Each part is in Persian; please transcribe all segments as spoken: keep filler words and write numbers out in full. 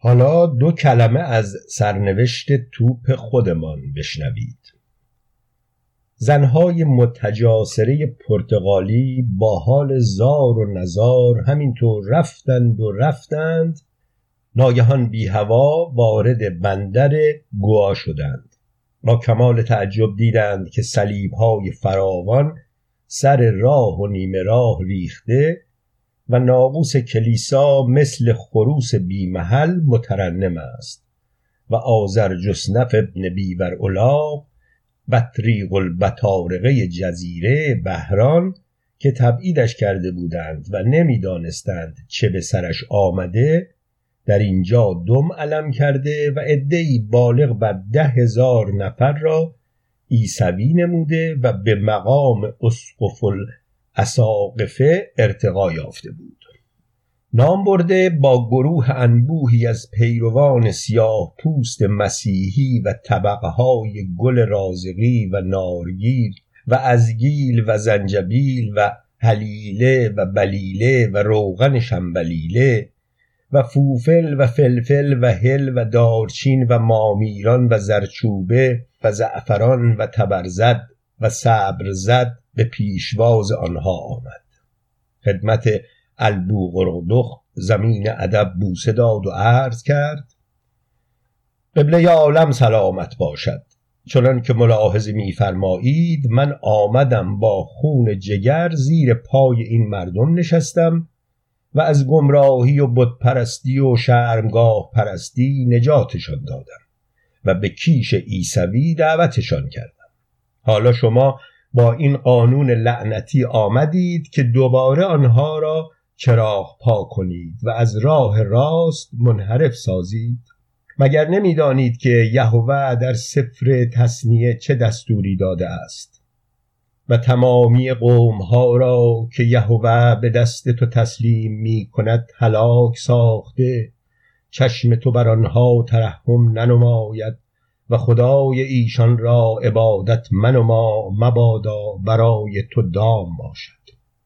حالا دو کلمه از سرنوشت توپ خودمان بشنوید. زنهای متجاسره پرتغالی با حال زار و نزار همینطور رفتند و رفتند، ناگهان بی هوا وارد بندر گوا شدند. با کمال تعجب دیدند که صلیب‌های فراوان سر راه و نیمه راه ریخته و ناقوس کلیسا مثل خروس بی محل مترنم است و آذرجثنف ابن بیورعلاق بطریق البطارقه جزیره بحران که تبعیدش کرده بودند و نمیدانستند چه به سرش آمده، در اینجا دم علم کرده و عده‌ای بالغ بر ده هزار نفر را عیسوی نموده و به مقام اسقف الاساقفه ارتقا یافته بود. نام برده با گروه انبوهی از پیروان سیاه پوست مسیحی و طبقهای گل رازقی و نارگیل و ازگیل و زنجبیل و هلیله و بلیله و روغن شنبلیله و فوفل و فلفل و هل و دارچین و مامیران و زرچوبه و زعفران و تبرزد و صبرزد به پیشواز آنها آمد. خدمت البوقردخ زمین ادب بوسه داد و عرض کرد: قبله عالم سلامت باشد. چنان که ملاحظه می‌فرمایید من آمدم با خون جگر زیر پای این مردم نشستم و از گمراهی و بت پرستی و شرمگاه پرستی نجاتشان دادم و به کیش عیسوی دعوتشان کردم. حالا شما با این قانون لعنتی آمدید که دوباره آنها را چراغ پا کنید و از راه راست منحرف سازید. مگر نمی‌دانید که یهوه در سفر تثنیه چه دستوری داده است؟ و تمامی قومها را که یهوه به دست تو تسلیم می کند هلاک ساخته، چشم تو بر آنها ترحم ننماید و خدای ایشان را عبادت من و ما مبادا برای تو دام باشد.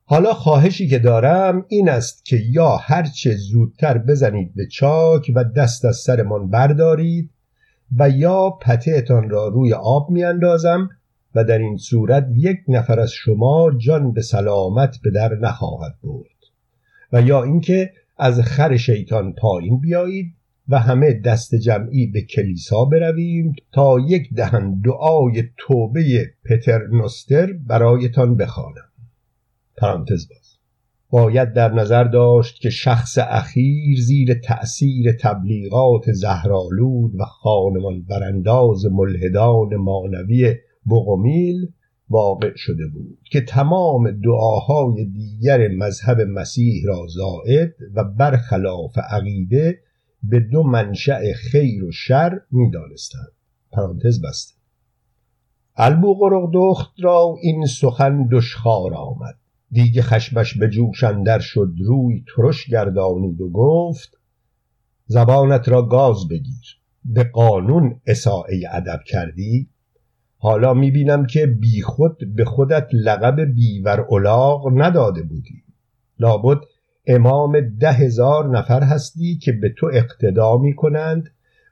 حالا خواهشی که دارم این است که یا هرچه زودتر بزنید به چاک و دست از سرمان بردارید و یا پته‌تان را روی آب می اندازم و در این صورت یک نفر از شما جان به سلامت به در نخواهد برد، و یا اینکه از خر شیطان پایین بیایید و همه دست جمعی به کلیسا برویم تا یک دهن دعای توبه پترنستر برایتان بخوانم. پرانتز باز. باید در نظر داشت که شخص اخیر زیر تأثیر تبلیغات زهرآلود و خانمان برانداز ملحدان مانوی بوقمیل واقع شده بود که تمام دعاهای دیگر مذهب مسیح را زائد و برخلاف عقیده به دو منشأ خیر و شر می‌دانستند. پرانتز بسته. البوقردخت را این سخن دشخوار آمد. دیگه خشمش به جوش اندر شد، روی ترش گردانید و گفت: زبانت را گاز بگیر، به قانون اساءه ادب کردی؟ حالا میبینم که بی خود به خودت لقب بیورعلاق نداده بودی. لابد امام ده هزار نفر هستی که به تو اقتدا میکنند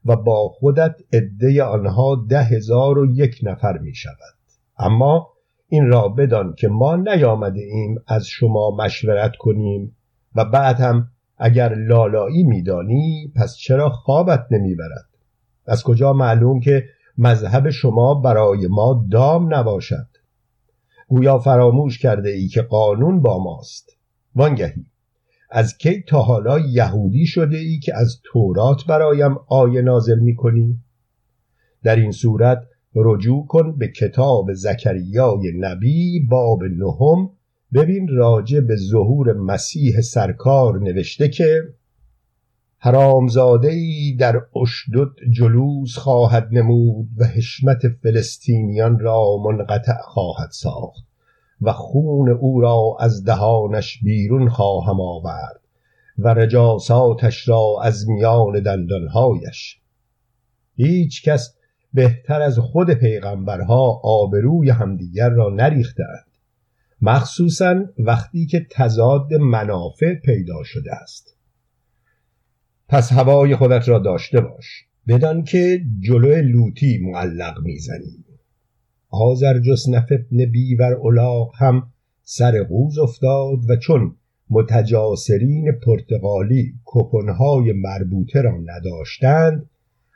و با خودت عده آنها ده هزار و یک نفر میشود. اما این را بدان که ما نیامده ایم از شما مشورت کنیم و بعد هم اگر لالایی میدانی پس چرا خوابت نمیبرد؟ از کجا معلوم که مذهب شما برای ما دام نباشد؟ گویا فراموش کرده ای که قانون با ماست. وانگهی از کی تا حالا یهودی شده ای که از تورات برایم آیه نازل میکنی؟ در این صورت رجوع کن به کتاب زکریای نبی باب نهم، ببین راجع به ظهور مسیح سرکار نوشته که حرامزاده‌ای در اشدود جلوس خواهد نمود و حشمت فلسطینیان را منقطع خواهد ساخت و خون او را از دهانش بیرون خواهم آورد و رجاساتش را از میان دندانهایش. هیچ کس بهتر از خود پیغمبرها آبروی همدیگر را نریختند، مخصوصاً وقتی که تضاد منافع پیدا شده است. پس هوای خودت را داشته باش، بدان که جلوی لوتی معلق میزنی. آذرجثنف ابن بیور الاغ هم سر قوز افتاد و چون متجاسرین پرتغالی کپونهای مربوطه را نداشتند،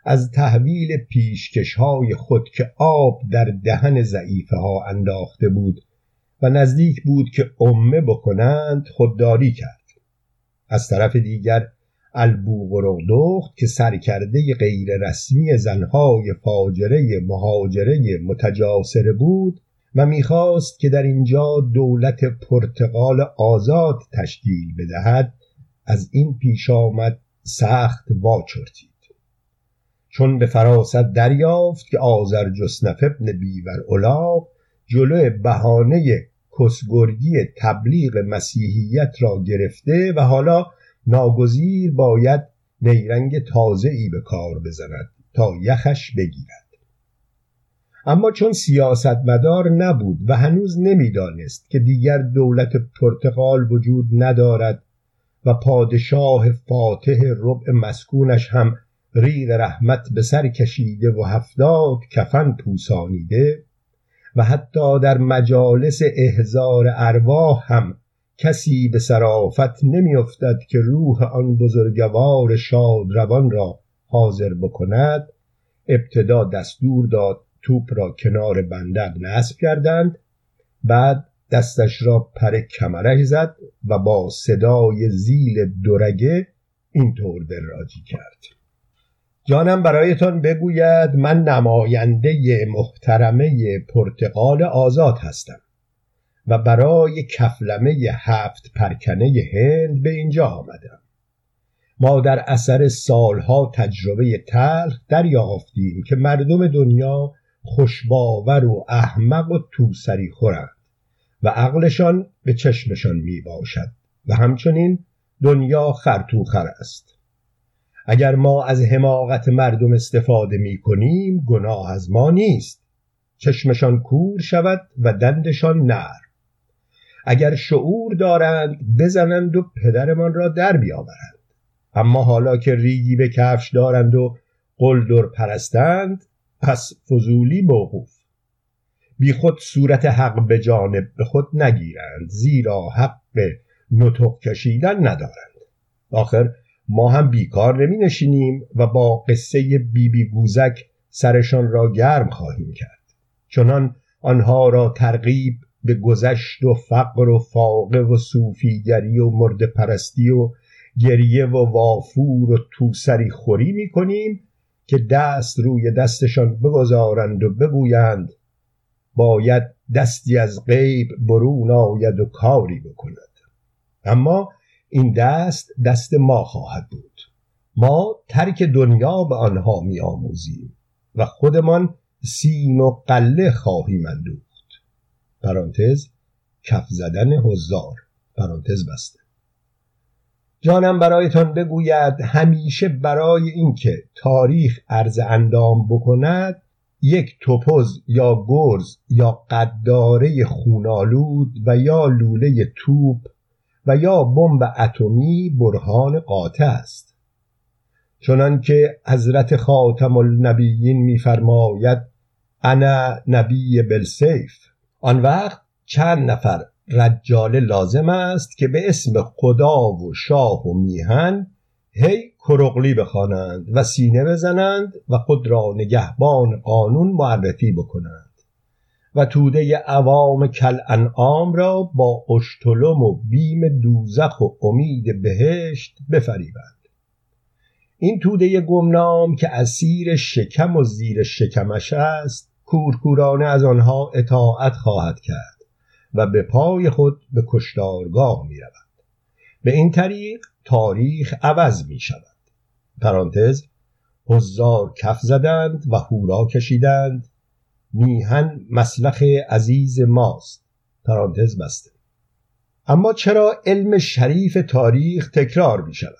از تحویل پیشکشهای خود که آب در دهن ضعیفه ها انداخته بود و نزدیک بود که امه بکنند خودداری کرد. از طرف دیگر البوقراردخت که سرکرده غیر رسمی زنهای فاجره مهاجره متجاسره بود و میخواست که در اینجا دولت پرتغال آزاد تشکیل بدهد، از این پیش آمد سخت واچرتید، چون به فراست دریافت که آذرجثنف ابن بیور الاغ جلو بهانه کسگرگی تبلیغ مسیحیت را گرفته و حالا ناگزیر باید نیرنگ تازه‌ای به کار بزند تا یخش بگیرد. اما چون سیاستمدار نبود و هنوز نمی‌دانست که دیگر دولت پرتغال وجود ندارد و پادشاه فاتح ربع مسکونش هم ریغ رحمت به سر کشیده و هفتاد کفن پوسانیده و حتی در مجالس احضار ارواح هم کسی به صرافت نمی افتد که روح آن بزرگوار شادروان را حاضر بکند، ابتدا دستور داد توپ را کنار بندر نصب کردند، بعد دستش را پر کمرش زد و با صدای زیل درگه اینطور دراجی کرد: جانم برایتان بگوید من نماینده محترمه پرتغال آزاد هستم و برای کفلمه هفت پرکنه هند به اینجا آمدم. ما در اثر سالها تجربه تلخ دریافتیم که مردم دنیا خوشباور و احمق و توسری خورند و عقلشان به چشمشان می باشد و همچنین دنیا خرطوخر است. اگر ما از حماقت مردم استفاده می کنیم گناه از ما نیست، چشمشان کور شود و دندشان نرم. اگر شعور دارند بزنند و پدرمان را در بیاورند، اما حالا که ریگی به کفش دارند و قلدر پرستند پس فضولی موقوف. بی خود صورت حق به جانب به خود نگیرند، زیرا حق به نطق کشیدن ندارند. آخر ما هم بیکار نمی نشینیم و با قصه بی بی گوزک سرشان را گرم خواهیم کرد، چنان آنها را ترغیب به گذشت و فقر و فاقه و صوفیگری و مرده پرستی و گریه و وافور و توسری خوری می کنیم که دست روی دستشان بگذارند و بگویند باید دستی از غیب برون آید و کاری بکند. اما این دست دست ما خواهد بود. ما ترک دنیا به آنها می آموزیم و خودمان سیم و قله خواهیم اندوخت. پرانتز کف زدن حضار پرانتز بسته. جانم برایتان بگوید همیشه برای اینکه تاریخ عرض اندام بکند یک توپز یا گرز یا قداره خونالود و یا لوله توپ و یا بمب اتمی برهان قاطع است، چنان که حضرت خاتم النبیین می‌فرماید انا نبی بالسیف. آن وقت چند نفر رجاله لازم است که به اسم خدا و شاه و میهن هی کرغلی بخوانند و سینه بزنند و خود را نگهبان قانون معرفی بکنند و توده عوام کل انعام را با اشتلم و بیم دوزخ و امید بهشت بفریبند. این توده گمنام که اسیر شکم و زیر شکمش است کورکورانه از آنها اطاعت خواهد کرد و به پای خود به کشتارگاه می روند. به این طریق تاریخ عوض می شود. پرانتز حضار کف زدند و هورا کشیدند، میهن مسلخ عزیز ماست پرانتز بسته. اما چرا علم شریف تاریخ تکرار می شود؟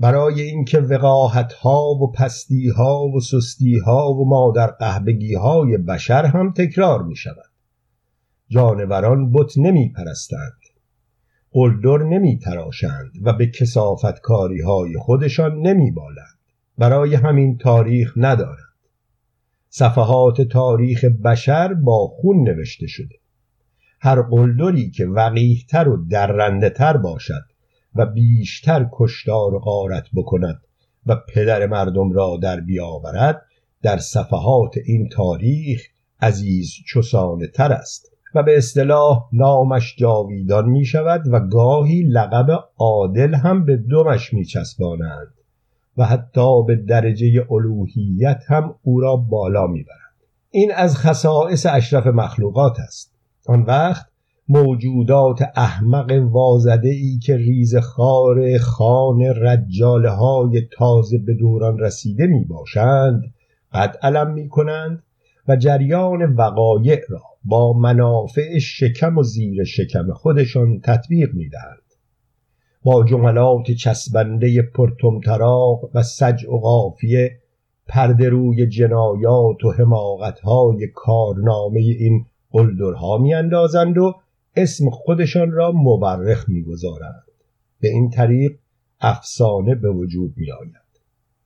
برای اینکه وقاحت ها و پستی ها و سستی ها و مادر قهبگی های بشر هم تکرار می شود. جانوران بت نمی پرستند، قلدر نمی تراشند و به کثافتکاری های خودشان نمی بالند. برای همین تاریخ ندارند. صفحات تاریخ بشر با خون نوشته شده. هر قلدری که وقیح‌تر و درنده تر باشد و بیشتر کشتار و غارت بکند و پدر مردم را در بیاورد، در صفحات این تاریخ عزیز چوسانه تر است و به اصطلاح نامش جاویدان می شود و گاهی لقب عادل هم به دمش می چسبانند و حتی به درجه الوهیت هم او را بالا می برند. این از خصائص اشرف مخلوقات است. آن وقت موجودات احمق وازده‌ای که ریزخوار خان رجاله‌های تازه به دوران رسیده می باشند قد علم می کنند و جریان وقایع را با منافع شکم و زیر شکم خودشان تطبیق می دهند. با جملات چسبنده پرطمطراق و سجع و قافیه پرده روی جنایات و حماقت‌های کارنامه این قلدرها می اندازند و اسم خودشان را مورخ می گذارند. به این طریق افسانه به وجود می آید.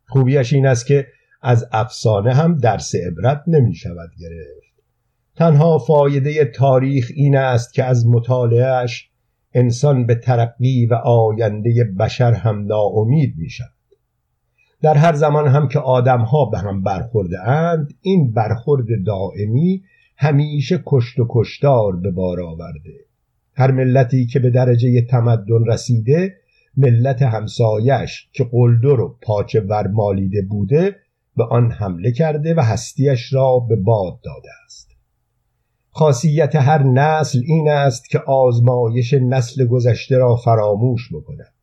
خوبیش این است که از افسانه هم درس عبرت نمی شود گرفت. تنها فایده تاریخ این است که از مطالعه‌اش انسان به ترقی و آینده بشر هم ناامید می شود. در هر زمان هم که آدم‌ها به هم برخورده اند، این برخورد دائمی همیشه کشت و کشتار به بار آورده. هر ملتی که به درجه تمدن رسیده، ملت همسایش که قلدر و پاچه ورمالیده بوده به آن حمله کرده و هستیش را به باد داده است. خاصیت هر نسل این است که آزمایش نسل گذشته را فراموش بکند.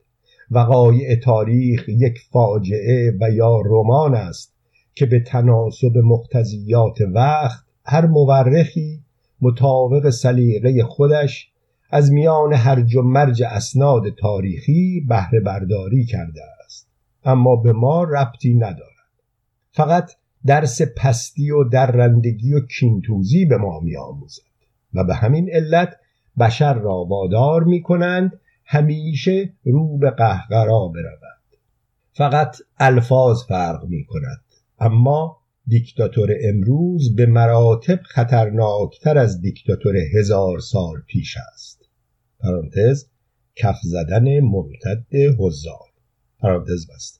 وقایع تاریخ یک فاجعه و یا رمان است که به تناسب مقتضیات وقت هر مورخی مطابق سلیقه خودش از میان هرج و مرج اسناد تاریخی بهره برداری کرده است، اما به ما ربطی ندارد. فقط درس پستی و درندگی و کینتوزی به ما می آموزد و به همین علت بشر را وادار می کنند همیشه رو به قهقرا برود. فقط الفاظ فرق می کند، اما دیکتاتور امروز به مراتب خطرناکتر از دیکتاتور هزار سال پیش است. پرانتز کف زدن ممتد هزار پرانتز بسته.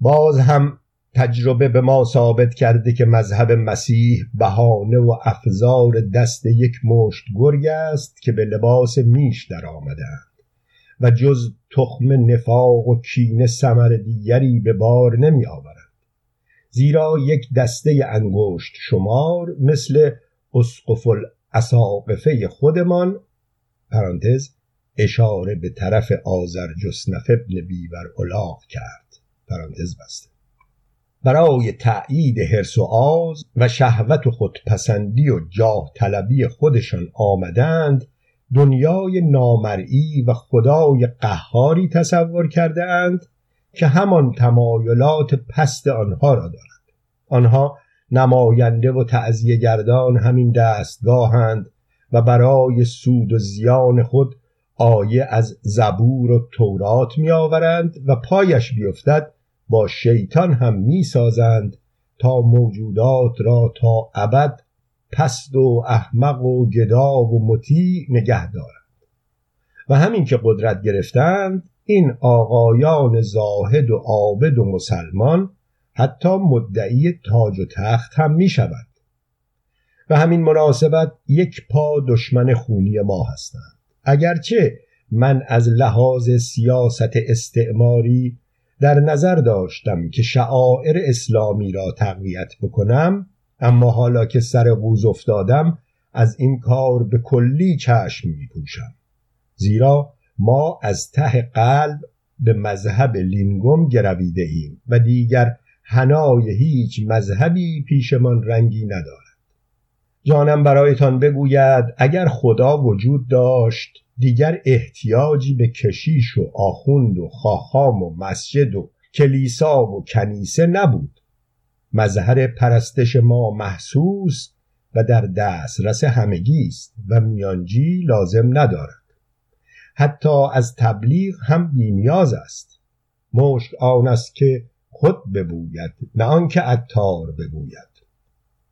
باز هم تجربه به ما ثابت کرده که مذهب مسیح بهانه و افزار دست یک مشت گرگ است که به لباس میش در آمدند و جز تخم نفاق و کینه ثمر دیگری به بار نمی آورند. زیرا یک دسته انگشت شمار مثل اسقف الاساقفه خودمان پرانتز اشاره به طرف آذرجثنفر ابن بیبرالاغ کرد پرانتز بسته. برای تأیید حرص و آز و شهوت و خودپسندی و جاه طلبی خودشان آمدند، دنیای نامرئی و خدای قهاری تصور کرده اند که همان تمایلات پست آنها را دارد. آنها نماینده و تعزیه گردان همین دستگاهند و برای سود و زیان خود آیه از زبور و تورات می آورند و پایش بیفتد با شیطان هم می سازند تا موجودات را تا ابد پست و احمق و گدا و مطیع نگه دارند. و همین که قدرت گرفتند، این آقایان زاهد و عابد و مسلمان حتی مدعی تاج و تخت هم می شوند. و همین مناسبت یک پا دشمن خونی ما هستند. اگرچه من از لحاظ سیاست استعماری در نظر داشتم که شعائر اسلامی را تقویت بکنم، اما حالا که سر بوز افتادم از این کار به کلی چشم می پوشم. زیرا ما از ته قلب به مذهب لینگوم گرویده ایم و دیگر حنای هیچ مذهبی پیشمان رنگی ندارد. جانم برایتان بگوید اگر خدا وجود داشت دیگر احتیاجی به کشیش و آخوند و خاخام و مسجد و کلیسا و کنیسه نبود. مظهر پرستش ما محسوس و در دسترس همگی است و میانجی لازم ندارد. حتی از تبلیغ هم بی‌نیاز است. مشک آن است که خود ببوید نه آن که عطار ببوید،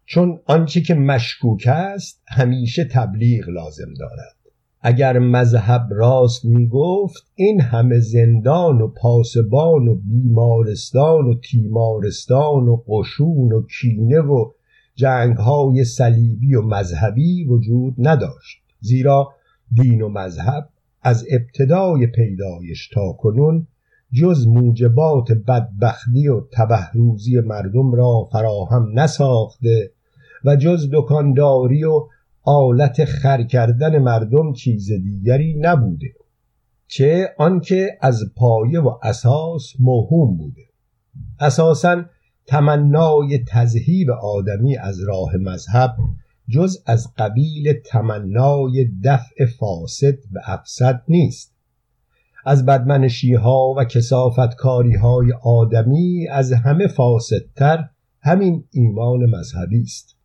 چون آنچه که مشکوک است همیشه تبلیغ لازم دارد. اگر مذهب راست می گفت این همه زندان و پاسبان و بیمارستان و تیمارستان و قشون و کینه و جنگ‌های صلیبی و مذهبی وجود نداشت، زیرا دین و مذهب از ابتدای پیدایش تا کنون جز موجبات بدبختی و تبهروزی مردم را فراهم نساخته و جز دکانداری و آلت خر کردن مردم چیز دیگری نبوده، چه آنکه از پایه و اساس موهوم بوده. اساساً تمنای تذهیب آدمی از راه مذهب جز از قبیل تمنای دفع فاسد به افسد نیست. از بدمنشی‌ها و کثافتکاری‌های آدمی از همه فاسدتر همین ایمان مذهبی است.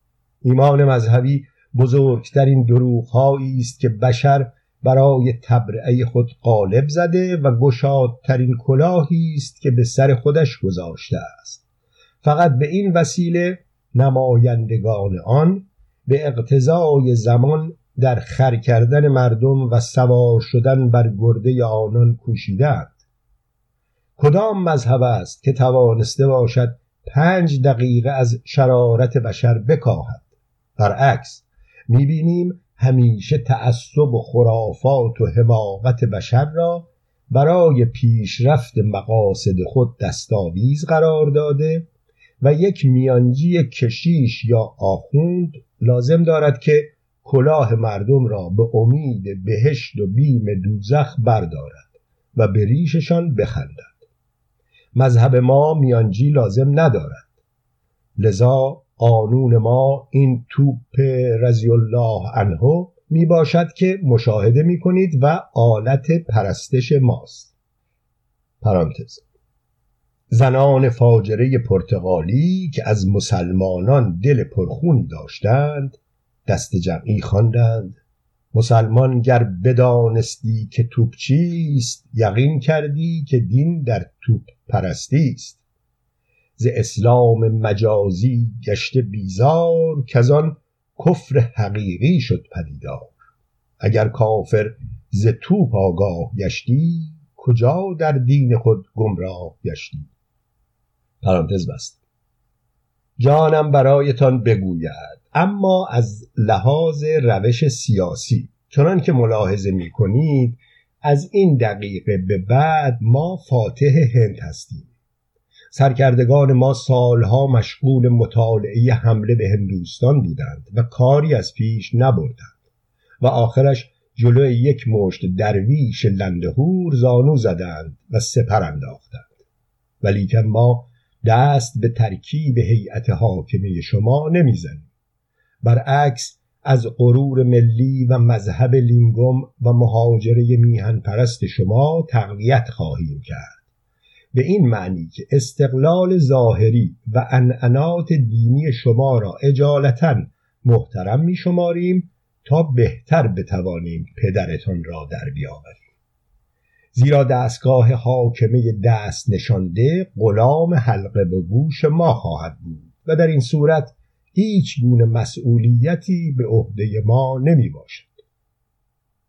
ایمان مذهبی بزرگترین دروغ‌هایی است که بشر برای تبرئه خود قالب زده و گشادترین کلاهی است که به سر خودش گذاشته است. فقط به این وسیله نمایندگان آن به اقتضای زمان در خر کردن مردم و سوار شدن بر گرده آنان کوشیدند. کدام مذهب است که توانسته باشد پنج دقیقه از شرارت بشر بکاهد؟ برعکس می‌بینیم همیشه تعصب و خرافات و حماقت بشر را برای پیشرفت مقاصد خود دستاویز قرار داده و یک میانجی کشیش یا آخوند لازم دارد که کلاه مردم را به امید بهشت و بیم دوزخ بردارد و به ریششان بخندد. مذهب ما میانجی لازم ندارد، لذا قانون ما این توپ رضی الله عنه می باشد که مشاهده می کنید و آلت پرستش ماست. پرانتز: زنان فاجره پرتغالی که از مسلمانان دل پرخونی داشتند دست جمعی خواندند: مسلمان گر بدانستی که توپ چیست، یقین کردی که دین در توپ پرستی است. ز اسلام مجازی گشته بیزار، کزان کفر حقیقی شد پدیدار. اگر کافر ز توپ آگاه گشتی، کجا در دین خود گمراه گشتی؟ پرانتز بست. جانم برایتان بگوید، اما از لحاظ روش سیاسی، چنان که ملاحظه می کنید از این دقیقه به بعد ما فاتح هند هستیم. سرکردگان ما سالها مشغول مطالعه حمله به هندوستان بودند و کاری از پیش نبردند و آخرش جلوی یک مشت درویش لندهور زانو زدند و سپر انداختند. ولیکن ما دست به ترکیب هیئت حاکمه شما نمیزنیم. برعکس از غرور ملی و مذهب لینگوم و مهاجره میهن پرست شما تقویت خواهیم کرد، به این معنی که استقلال ظاهری و عنعنات دینی شما را اجالتاً محترم می شماریم تا بهتر بتوانیم پدرتان را در بیاوریم، زیرا دستگاه حاکمه دست نشانده غلام حلقه به گوش ما خواهد بود و در این صورت هیچ گونه مسئولیتی به عهده ما نمی باشد.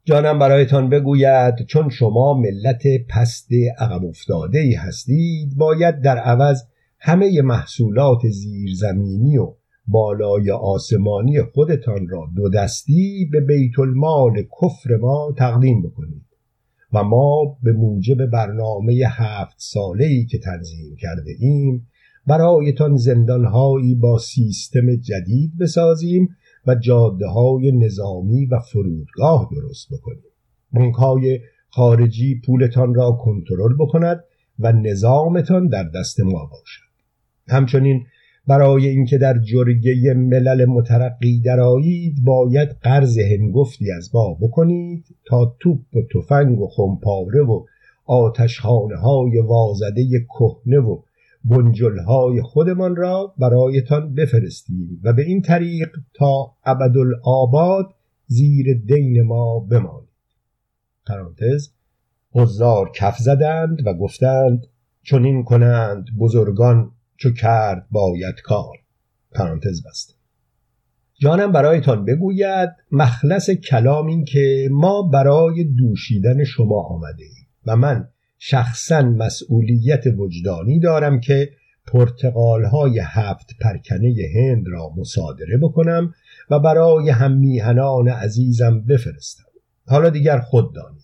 جانم برایتان بگوید، چون شما ملت پست عقب افتاده‌ای هستید، باید در عوض همه محصولات زیرزمینی و بالای آسمانی خودتان را دو دستی به بیت المال کفر ما تقدیم بکنید و ما به موجب برنامه هفت ساله‌ای که تنظیم کرده ایم برایتان زندان‌هایی با سیستم جدید بسازیم و جاده‌های نظامی و فرودگاه درست بکنید. بانک‌های خارجی پولتان را کنترل بکند و نظامتان در دست ما باشد. همچنین برای اینکه در جرگه ملل مترقی درآیید باید قرض هنگفتی از ما بکنید تا توپ و تفنگ و خمپاره و آتشخانه‌های وازده کهنه و بنجل‌های خودمان را برایتان بفرستیم و به این طریق تا ابدالآباد زیر دین ما بمانید. پرانتز حضار کف زدند و گفتند چنین کنند بزرگان چو کرد باید کار پرانتز بست. جانم برایتان بگوید مخلص کلام این که ما برای دوشیدن شما آمده ایم و من شخصا مسئولیت وجدانی دارم که پرتقال‌های هفت پرکنه هند را مصادره بکنم و برای هم میهنان عزیزم بفرستم. حالا دیگر خود دانید.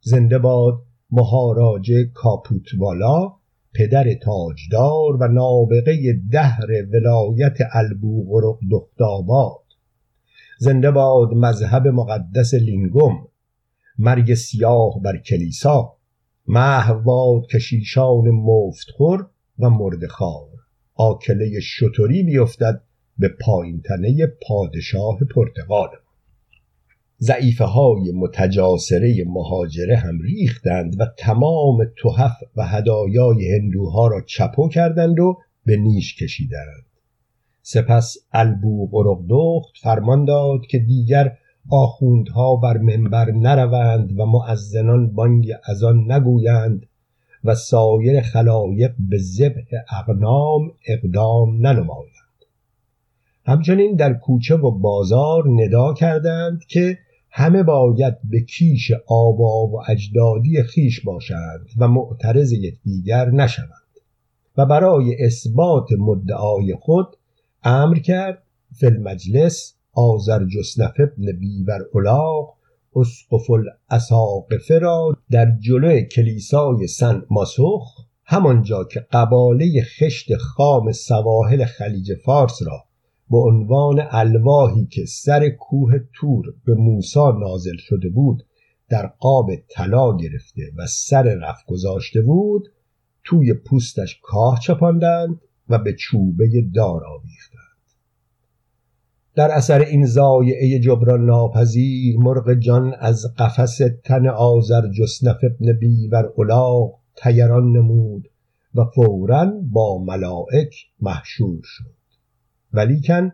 زنده باد مهاراج کاپوتوالا، پدر تاجدار و نابغه دهر ولایت البوقرق دختاباد. زنده باد مذهب مقدس لینگم، مرگ سیاه بر کلیسا، محو باد کشیشان مفتخور و مردخار، آکله شطوری بیفتد به پایین تنه پادشاه پرتغال. ضعیفه های متجاسره مهاجره هم ریختند و تمام تحف و هدایای هندوها را چپو کردند و به نیش کشیدند. سپس البوقرق دخت فرمان داد که دیگر آخوندها بر منبر نروند و مؤذنان بانگ اذان نگویند و سایر خلایق به ذبح اغنام اقدام ننمایند. همچنین در کوچه و بازار ندا کردند که همه باید به کیش آبا و اجدادی خیش باشند و معترض یکدیگر نشوند و برای اثبات مدعای خود امر کرد فل مجلس آذرجثنفر ابن بیورالاغ اسقف الاساقفه را در جلوی کلیسای سن ماسوخ، همانجا که قباله خشت خام سواحل خلیج فارس را به عنوان الواحی که سر کوه تور به موسی نازل شده بود در قاب طلا گرفته و سر رف گذاشته بود، توی پوستش کاه چپاندند و به چوبه دار آویختند. در اثر این زایعه جبران ناپذیر، مرغ جان از قفس تن آذرجثنفر ابن بیورالاغ طیران نمود و فوراً با ملائک محشور شد. ولیکن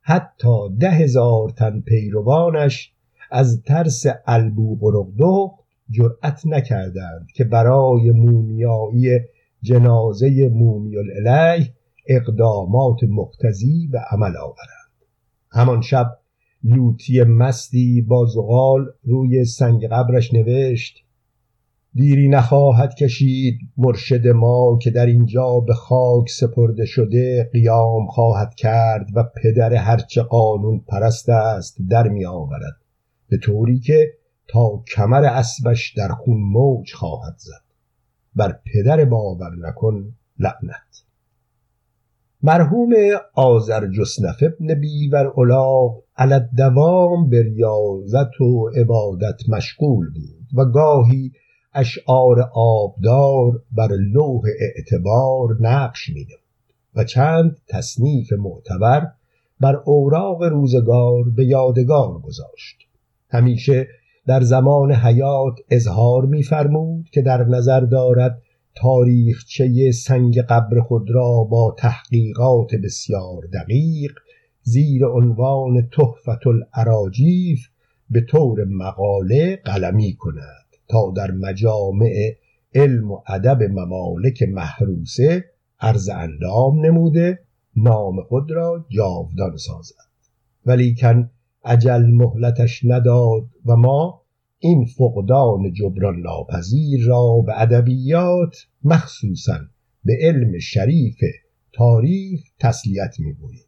حتی ده هزار تن پیروانش از ترس البوقرق دخت جرأت نکردند که برای مومیایی جنازه مومی الیه اقدامات مقتضی به عمل آورند. همان شب لوتی مستی با زغال روی سنگ قبرش نوشت دیری نخواهد کشید مرشد ما که در اینجا به خاک سپرده شده قیام خواهد کرد و پدر هرچه قانون پرست است در می آورد، به طوری که تا کمر اسبش در خون موج خواهد زد. بر پدر باور نکن لعنت. مرحوم آذرجثنفر ابن بیورالاغ علی‌الدوام به ریاضت و عبادت مشغول بود و گاهی اشعار آبدار بر لوح اعتبار نقش می‌نمود و چند تصنیف معتبر بر اوراق روزگار به یادگار گذاشت. همیشه در زمان حیات اظهار می‌فرمود که در نظر دارد تاریخچه سنگ قبر خود را با تحقیقات بسیار دقیق زیر عنوان تحفة الاراجیف به طور مقاله قلمی کند تا در مجامع علم و ادب ممالک محروسه عرض اندام نموده نام خود را جاودان سازد. ولیکن اجل مهلتش نداد و ما این فقدان جبران ناپذیر را به ادبیات، مخصوصاً به علم شریف تاریخ تسلیت می‌گوییم.